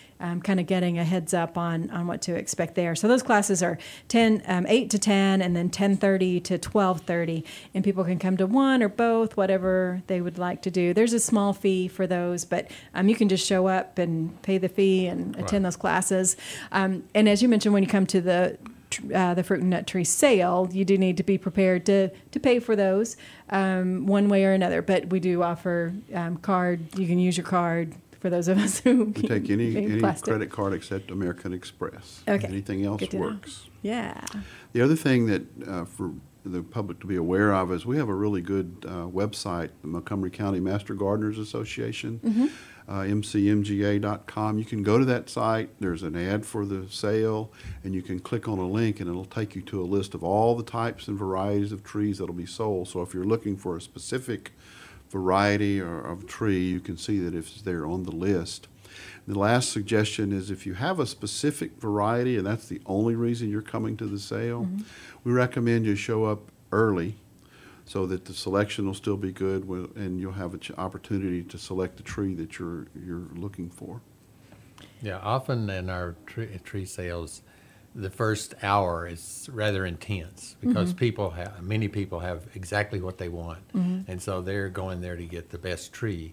kind of getting a heads up on what to expect there. So those classes are 8 to 10, and then 10:30 to 12:30. And people can come to one or both, whatever they would like to do. There's a small fee for those, but you can just show up and pay the fee and attend those classes. And as you mentioned, when you come to the fruit and nut tree sale, you do need to be prepared to pay for those one way or another. But we do offer card. You can use your card for those of us who we take any credit card except American Express. Okay. Anything else works. Yeah. The other thing that for the public to be aware of is we have a really good website, the Montgomery County Master Gardeners Association. Mm-hmm. MCMGA.com. You can go to that site. There's an ad for the sale, and you can click on a link, and it'll take you to a list of all the types and varieties of trees that'll be sold. So if you're looking for a specific variety or of tree, you can see that if it's there on the list. The last suggestion is if you have a specific variety and that's the only reason you're coming to the sale, mm-hmm. we recommend you show up early so that the selection will still be good and you'll have an opportunity to select the tree that you're looking for. Yeah, often in our tree sales, the first hour is rather intense because mm-hmm. many people have exactly what they want. Mm-hmm. And so they're going there to get the best tree.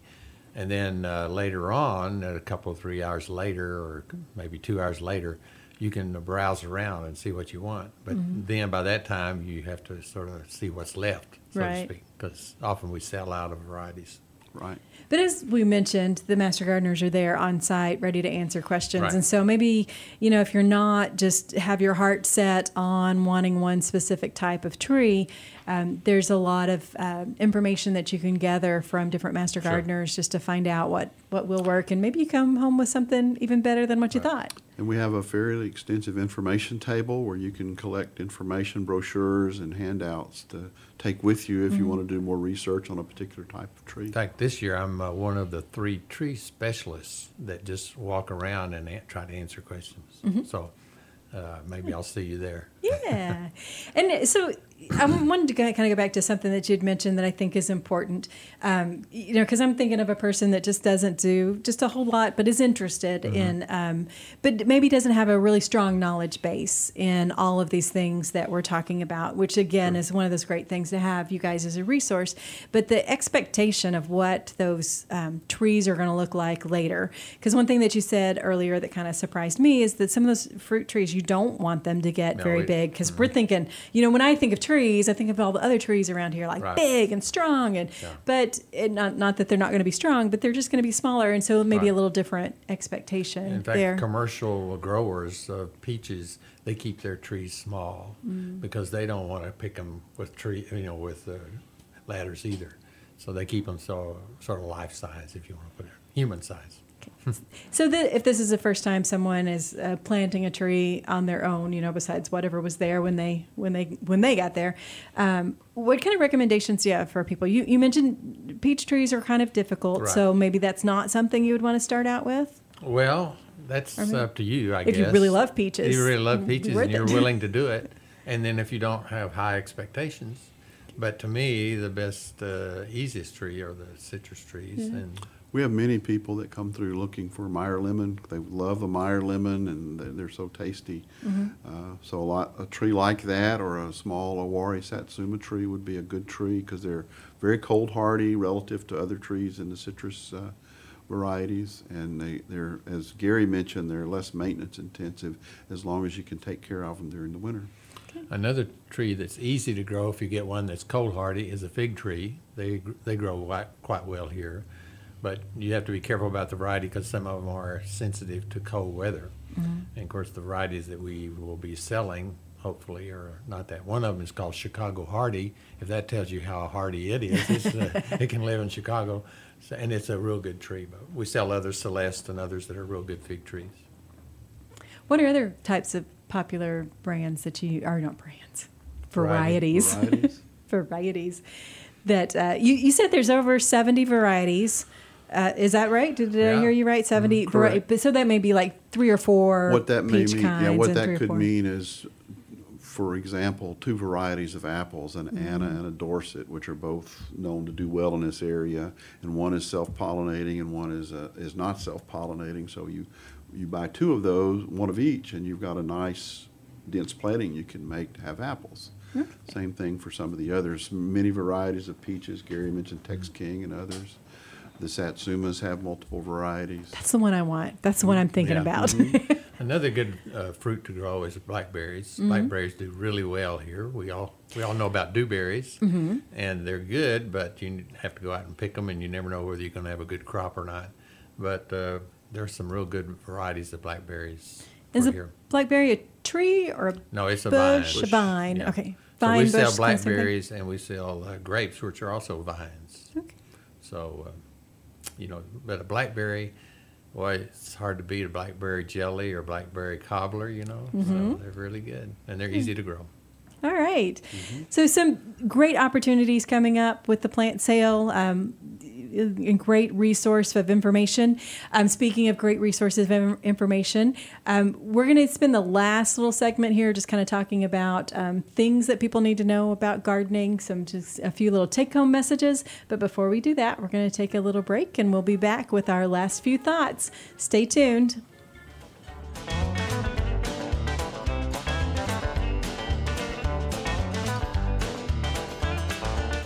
And then later on, a couple, 3 hours later, or maybe 2 hours later, you can browse around and see what you want. But mm-hmm. then by that time, you have to sort of see what's left, so right. to speak, because often we sell out of varieties. Right. But as we mentioned, the master gardeners are there on site ready to answer questions. Right. And so maybe, you know, if you're not just have your heart set on wanting one specific type of tree, there's a lot of information that you can gather from different master gardeners sure. just to find out what will work. And maybe you come home with something even better than what right. you thought. And we have a fairly extensive information table where you can collect information, brochures, and handouts to take with you if mm-hmm. you want to do more research on a particular type of tree. In fact, this year I'm one of the three tree specialists that just walk around and try to answer questions. Mm-hmm. So maybe I'll see you there. Yeah. And so I wanted to kind of go back to something that you'd mentioned that I think is important, you know, because I'm thinking of a person that just doesn't do just a whole lot but is interested mm-hmm. in, but maybe doesn't have a really strong knowledge base in all of these things that we're talking about, which, again, sure. is one of those great things to have you guys as a resource. But the expectation of what those trees are going to look like later, because one thing that you said earlier that kind of surprised me is that some of those fruit trees, you don't want them to get very big because mm-hmm. we're thinking, you know, when I think of trees, I think of all the other trees around here, like right. big and strong, and yeah. but not that they're not going to be strong, but they're just going to be smaller, and so maybe right. a little different expectation. And in fact, there. Commercial growers of peaches, they keep their trees small mm. because they don't want to pick them with ladders either, so they keep them so sort of life size, if you want to put it, human size. So if this is the first time someone is planting a tree on their own, you know, besides whatever was there when they got there, what kind of recommendations do you have for people? You mentioned peach trees are kind of difficult, right. so maybe that's not something you would want to start out with. Well, that's up to you, I guess. If you really love peaches, and you're willing to do it, and then if you don't have high expectations, but to me, the best, easiest tree are the citrus trees yeah. and. We have many people that come through looking for Meyer lemon. They love a Meyer lemon, and they're so tasty. Mm-hmm. So a tree like that or a small Owari Satsuma tree would be a good tree because they're very cold hardy relative to other trees in the citrus varieties. And they're, as Gary mentioned, they're less maintenance intensive as long as you can take care of them during the winter. Okay. Another tree that's easy to grow if you get one that's cold hardy is a fig tree. They grow quite well here. But you have to be careful about the variety because some of them are sensitive to cold weather. Mm-hmm. And, of course, the varieties that we will be selling, hopefully, are not that. One of them is called Chicago Hardy. If that tells you how hardy it is, it can live in Chicago. So, and it's a real good tree. But we sell other Celeste and others that are real good fig trees. What are other types of popular brands that you – or not brands, varieties that you said there's over 70 varieties. Is that right? Did I hear you right? 70. Correct. So that may be like 3 or 4. What that may mean, yeah. What that could mean is, for example, 2 varieties of apples, an mm-hmm. Anna and a Dorset, which are both known to do well in this area, and one is self-pollinating and one is not self-pollinating. So you buy 2 of those, one of each, and you've got a nice dense planting you can make to have apples. Okay. Same thing for some of the others. Many varieties of peaches. Gary mentioned Tex King and others. The Satsumas have multiple varieties. That's the one I want. That's the one I'm thinking about. Mm-hmm. Another good fruit to grow is blackberries. Mm-hmm. Blackberries do really well here. We all know about dewberries, mm-hmm. and they're good, but you have to go out and pick them, and you never know whether you're going to have a good crop or not. But there are some real good varieties of blackberries. Is a blackberry a tree or a bush? Vine. A vine. Yeah. Okay. Vine, so we sell blackberries and we sell grapes, which are also vines. Okay. So, but a blackberry, boy, it's hard to beat a blackberry jelly or blackberry cobbler, Mm-hmm. So they're really good and they're easy to grow. All right. Mm-hmm. So some great opportunities coming up with the plant sale. a great resource of information. Speaking of great resources of information, we're going to spend the last little segment here just kind of talking about things that people need to know about gardening, just a few little take-home messages. But before we do that, we're going to take a little break, and we'll be back with our last few thoughts. Stay tuned.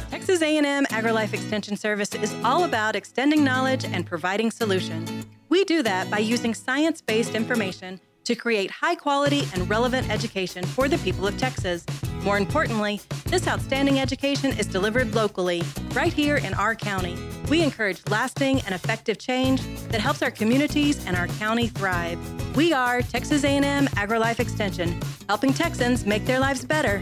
Texas A&M AgriLife Extension Service is all about extending knowledge and providing solutions. We do that by using science-based information to create high-quality and relevant education for the people of Texas. More importantly, this outstanding education is delivered locally, right here in our county. We encourage lasting and effective change that helps our communities and our county thrive. We are Texas A&M AgriLife Extension, helping Texans make their lives better.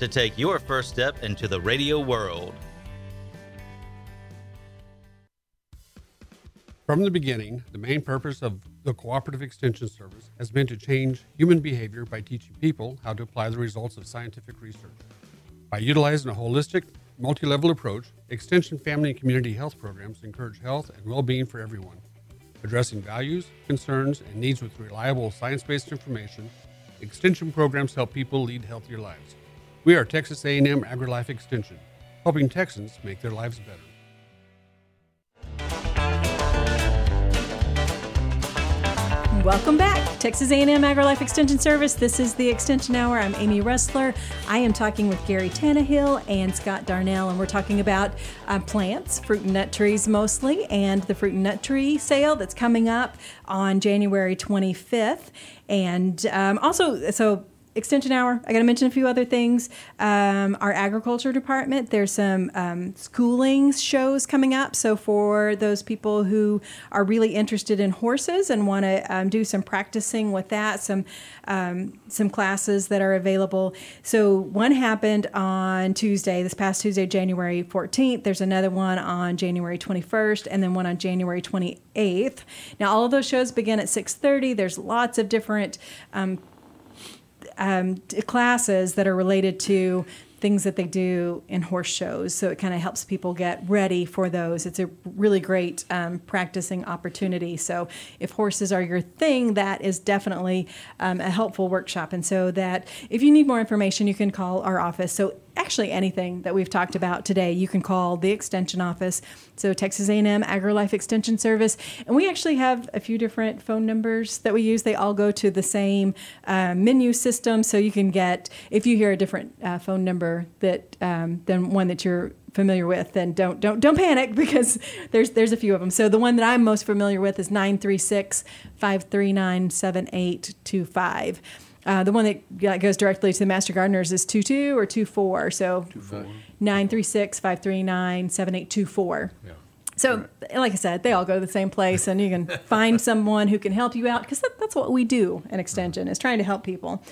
to take your first step into the radio world. From the beginning, the main purpose of the Cooperative Extension Service has been to change human behavior by teaching people how to apply the results of scientific research. By utilizing a holistic, multi-level approach, Extension family and community health programs encourage health and well-being for everyone. Addressing values, concerns, and needs with reliable science-based information, Extension programs help people lead healthier lives. We are Texas A&M AgriLife Extension, helping Texans make their lives better. Welcome back, Texas A&M AgriLife Extension Service. This is the Extension Hour. I'm Amy Ressler. I am talking with Gary Tannehill and Scott Darnell, and we're talking about plants, fruit and nut trees mostly, and the fruit and nut tree sale that's coming up on January 25th. And Extension Hour, I got to mention a few other things. Our agriculture department, there's some schooling shows coming up. So for those people who are really interested in horses and want to do some practicing with that, some classes that are available. So one happened on Tuesday, this past Tuesday, January 14th. There's another one on January 21st, and then one on January 28th. Now, all of those shows begin at 6:30. There's lots of different classes that are related to things that they do in horse shows. So it kind of helps people get ready for those. It's a really great practicing opportunity. So if horses are your thing, that is definitely a helpful workshop. And so that if you need more information, you can call our office. So actually anything that we've talked about today, you can call the Extension office. So Texas A&M AgriLife Extension Service. And we actually have a few different phone numbers that we use. They all go to the same menu system. So you can get, if you hear a different phone number that than one that you're familiar with, then don't panic, because there's a few of them. So the one that I'm most familiar with is 936-539-7825. The one that goes directly to the Master Gardeners is 22 or 24, so 936-539-7824. Yeah. So, right. Like I said, they all go to the same place, and you can find someone who can help you out, because that's what we do in Extension, is trying to help people.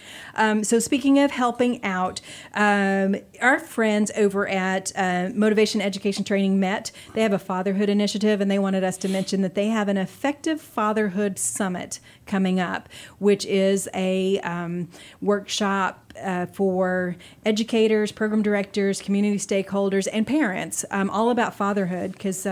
So speaking of helping out, our friends over at Motivation Education Training Met, they have a fatherhood initiative, and they wanted us to mention that they have an Effective Fatherhood Summit coming up, which is a workshop for educators, program directors, community stakeholders, and parents, all about fatherhood, because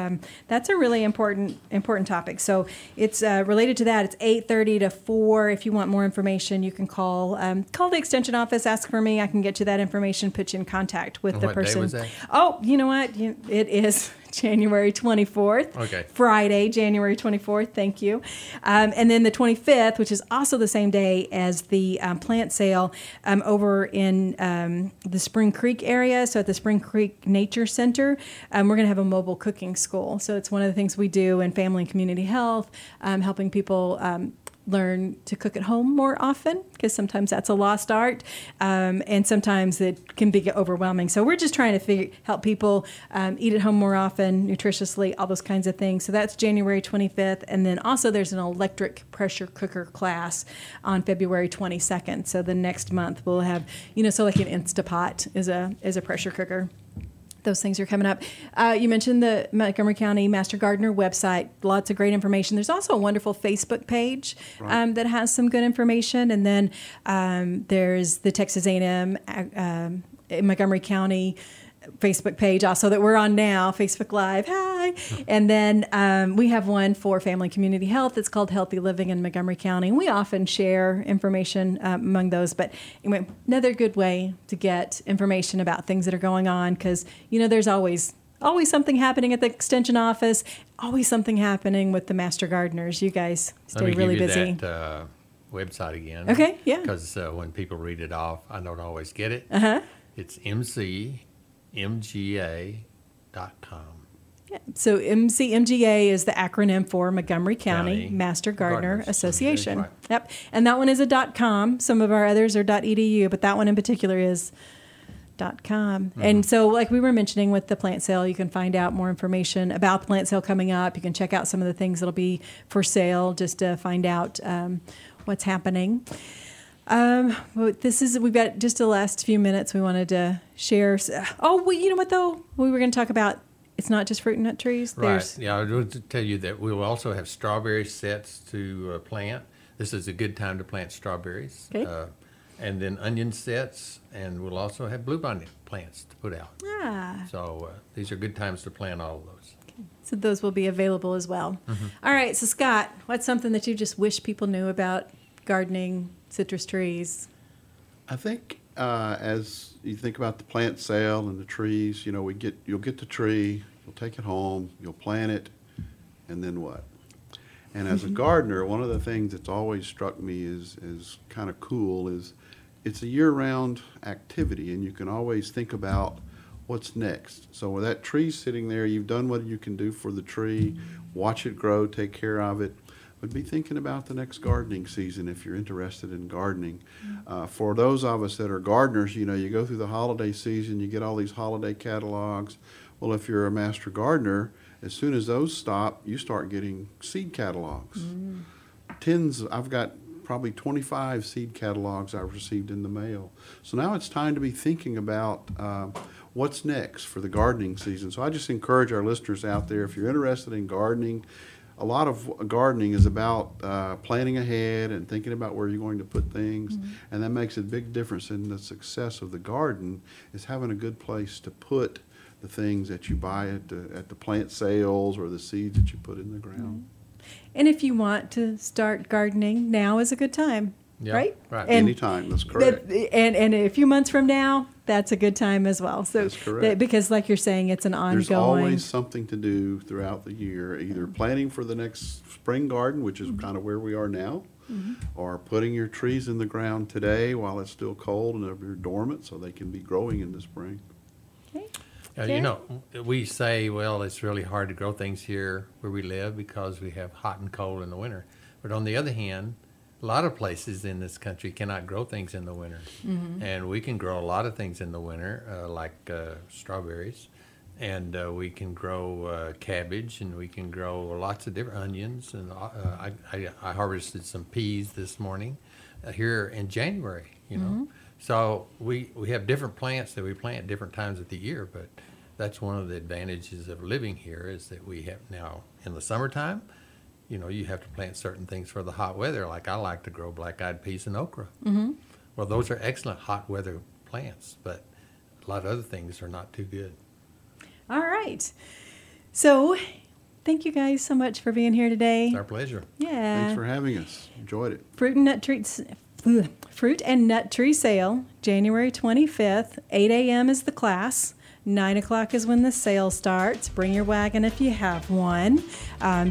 that's a really important topic. So it's related to that. It's 8:30 to 4. If you want more information, you can call the Extension office, ask for me. I can get you that information, put you in contact with the person. Day was that? Oh, you know what? It is January 24th. Okay. Friday, January 24th. Thank you. And then the 25th, which is also the same day as the plant sale, over in the Spring Creek area. So at the Spring Creek Nature Center, we're going to have a mobile cooking school. So it's one of the things we do in family and community health, helping people learn to cook at home more often, because sometimes that's a lost art, and sometimes it can be overwhelming. So we're just trying to help people eat at home more often, nutritiously, all those kinds of things. So that's January 25th. And then also there's an electric pressure cooker class on February 22nd. So the next month we'll have, so like an Instapot is a pressure cooker. Those things are coming up. You mentioned the Montgomery County Master Gardener website. Lots of great information. There's also a wonderful Facebook page that has some good information. And then there's the Texas A&M Montgomery County Facebook page also that we're on now, Facebook Live. Hi. And then we have one for family community health. It's called Healthy Living in Montgomery County. And we often share information among those. But anyway, another good way to get information about things that are going on, because, there's always something happening at the extension office, always something happening with the Master Gardeners. You guys stay really busy. Let me give you that, website again. Okay, yeah. Because when people read it off, I don't always get it. Uh-huh. It's MCMGA.com. Yeah. So MCMGA is the acronym for Montgomery County Master Gardener Association. Right. Yep. And that one is a .com. Some of our others are .edu, but that one in particular is .com. Mm-hmm. And so like we were mentioning with the plant sale, you can find out more information about the plant sale coming up. You can check out some of the things that'll be for sale just to find out what's happening. We've got just the last few minutes we wanted to share. Oh, well, you know what though? We were going to talk about, it's not just fruit and nut trees. Right. Yeah, I was going to tell you that we will also have strawberry sets to plant. This is a good time to plant strawberries. Okay. And then onion sets, and we'll also have bluebonnet plants to put out. Ah. So these are good times to plant all of those. Okay. So those will be available as well. Mm-hmm. All right. So Scott, what's something that you just wish people knew about gardening, citrus trees? I think as you think about the plant sale and the trees, you'll get the tree, you'll take it home, you'll plant it, and then what? And as a gardener, one of the things that's always struck me is kind of cool is it's a year-round activity, and you can always think about what's next. So with that tree sitting there, you've done what you can do for the tree, watch it grow, take care of it, but be thinking about the next gardening season if you're interested in gardening. For those of us that are gardeners, you go through the holiday season, you get all these holiday catalogs. Well, if you're a master gardener, as soon as those stop, you start getting seed catalogs. Mm. I've got probably 25 seed catalogs I've received in the mail. So now it's time to be thinking about what's next for the gardening season. So I just encourage our listeners out there, if you're interested in gardening, a lot of gardening is about planning ahead and thinking about where you're going to put things, mm-hmm. and that makes a big difference in the success of the garden, is having a good place to put the things that you buy at the plant sales or the seeds that you put in the ground. Mm-hmm. And if you want to start gardening, now is a good time, yeah, right? Anytime, that's correct. And a few months from now, that's a good time as well. So that's correct. Because like you're saying, it's an ongoing. There's always something to do throughout the year, either planning for the next spring garden, which is mm-hmm. kind of where we are now, mm-hmm. or putting your trees in the ground today while it's still cold and they're dormant so they can be growing in the spring. Okay. We say, well, it's really hard to grow things here where we live because we have hot and cold in the winter. But on the other hand, a lot of places in this country cannot grow things in the winter, mm-hmm. and we can grow a lot of things in the winter, like strawberries, and we can grow cabbage, and we can grow lots of different onions, and I harvested some peas this morning here in January, mm-hmm. So we have different plants that we plant different times of the year, but that's one of the advantages of living here is that we have now in the summertime, you have to plant certain things for the hot weather. Like I like to grow black-eyed peas and okra. Mm-hmm. Well, those are excellent hot weather plants, but a lot of other things are not too good. All right. So thank you guys so much for being here today. It's our pleasure. Yeah. Thanks for having us. Enjoyed it. Fruit and nut tree sale, January 25th, 8 a.m. is the class. 9 o'clock is when the sale starts. Bring your wagon if you have one.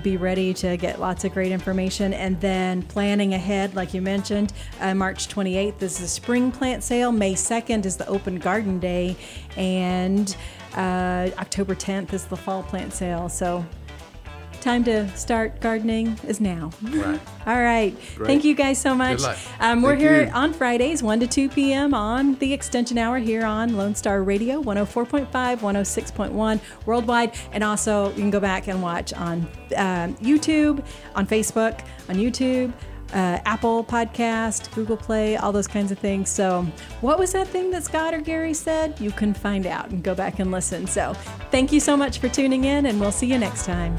Be ready to get lots of great information. And then planning ahead, like you mentioned, March 28th is the spring plant sale. May 2nd is the open garden day. And October 10th is the fall plant sale. So time to start gardening is now. Right. All right. Great. Thank you guys so much. Good luck. We're here on Fridays, 1 to 2 p.m. on the Extension Hour here on Lone Star Radio, 104.5, 106.1 worldwide. And also, you can go back and watch on YouTube, on Facebook, on YouTube, Apple Podcast, Google Play, all those kinds of things. So what was that thing that Scott or Gary said? You can find out and go back and listen. So thank you so much for tuning in, and we'll see you next time.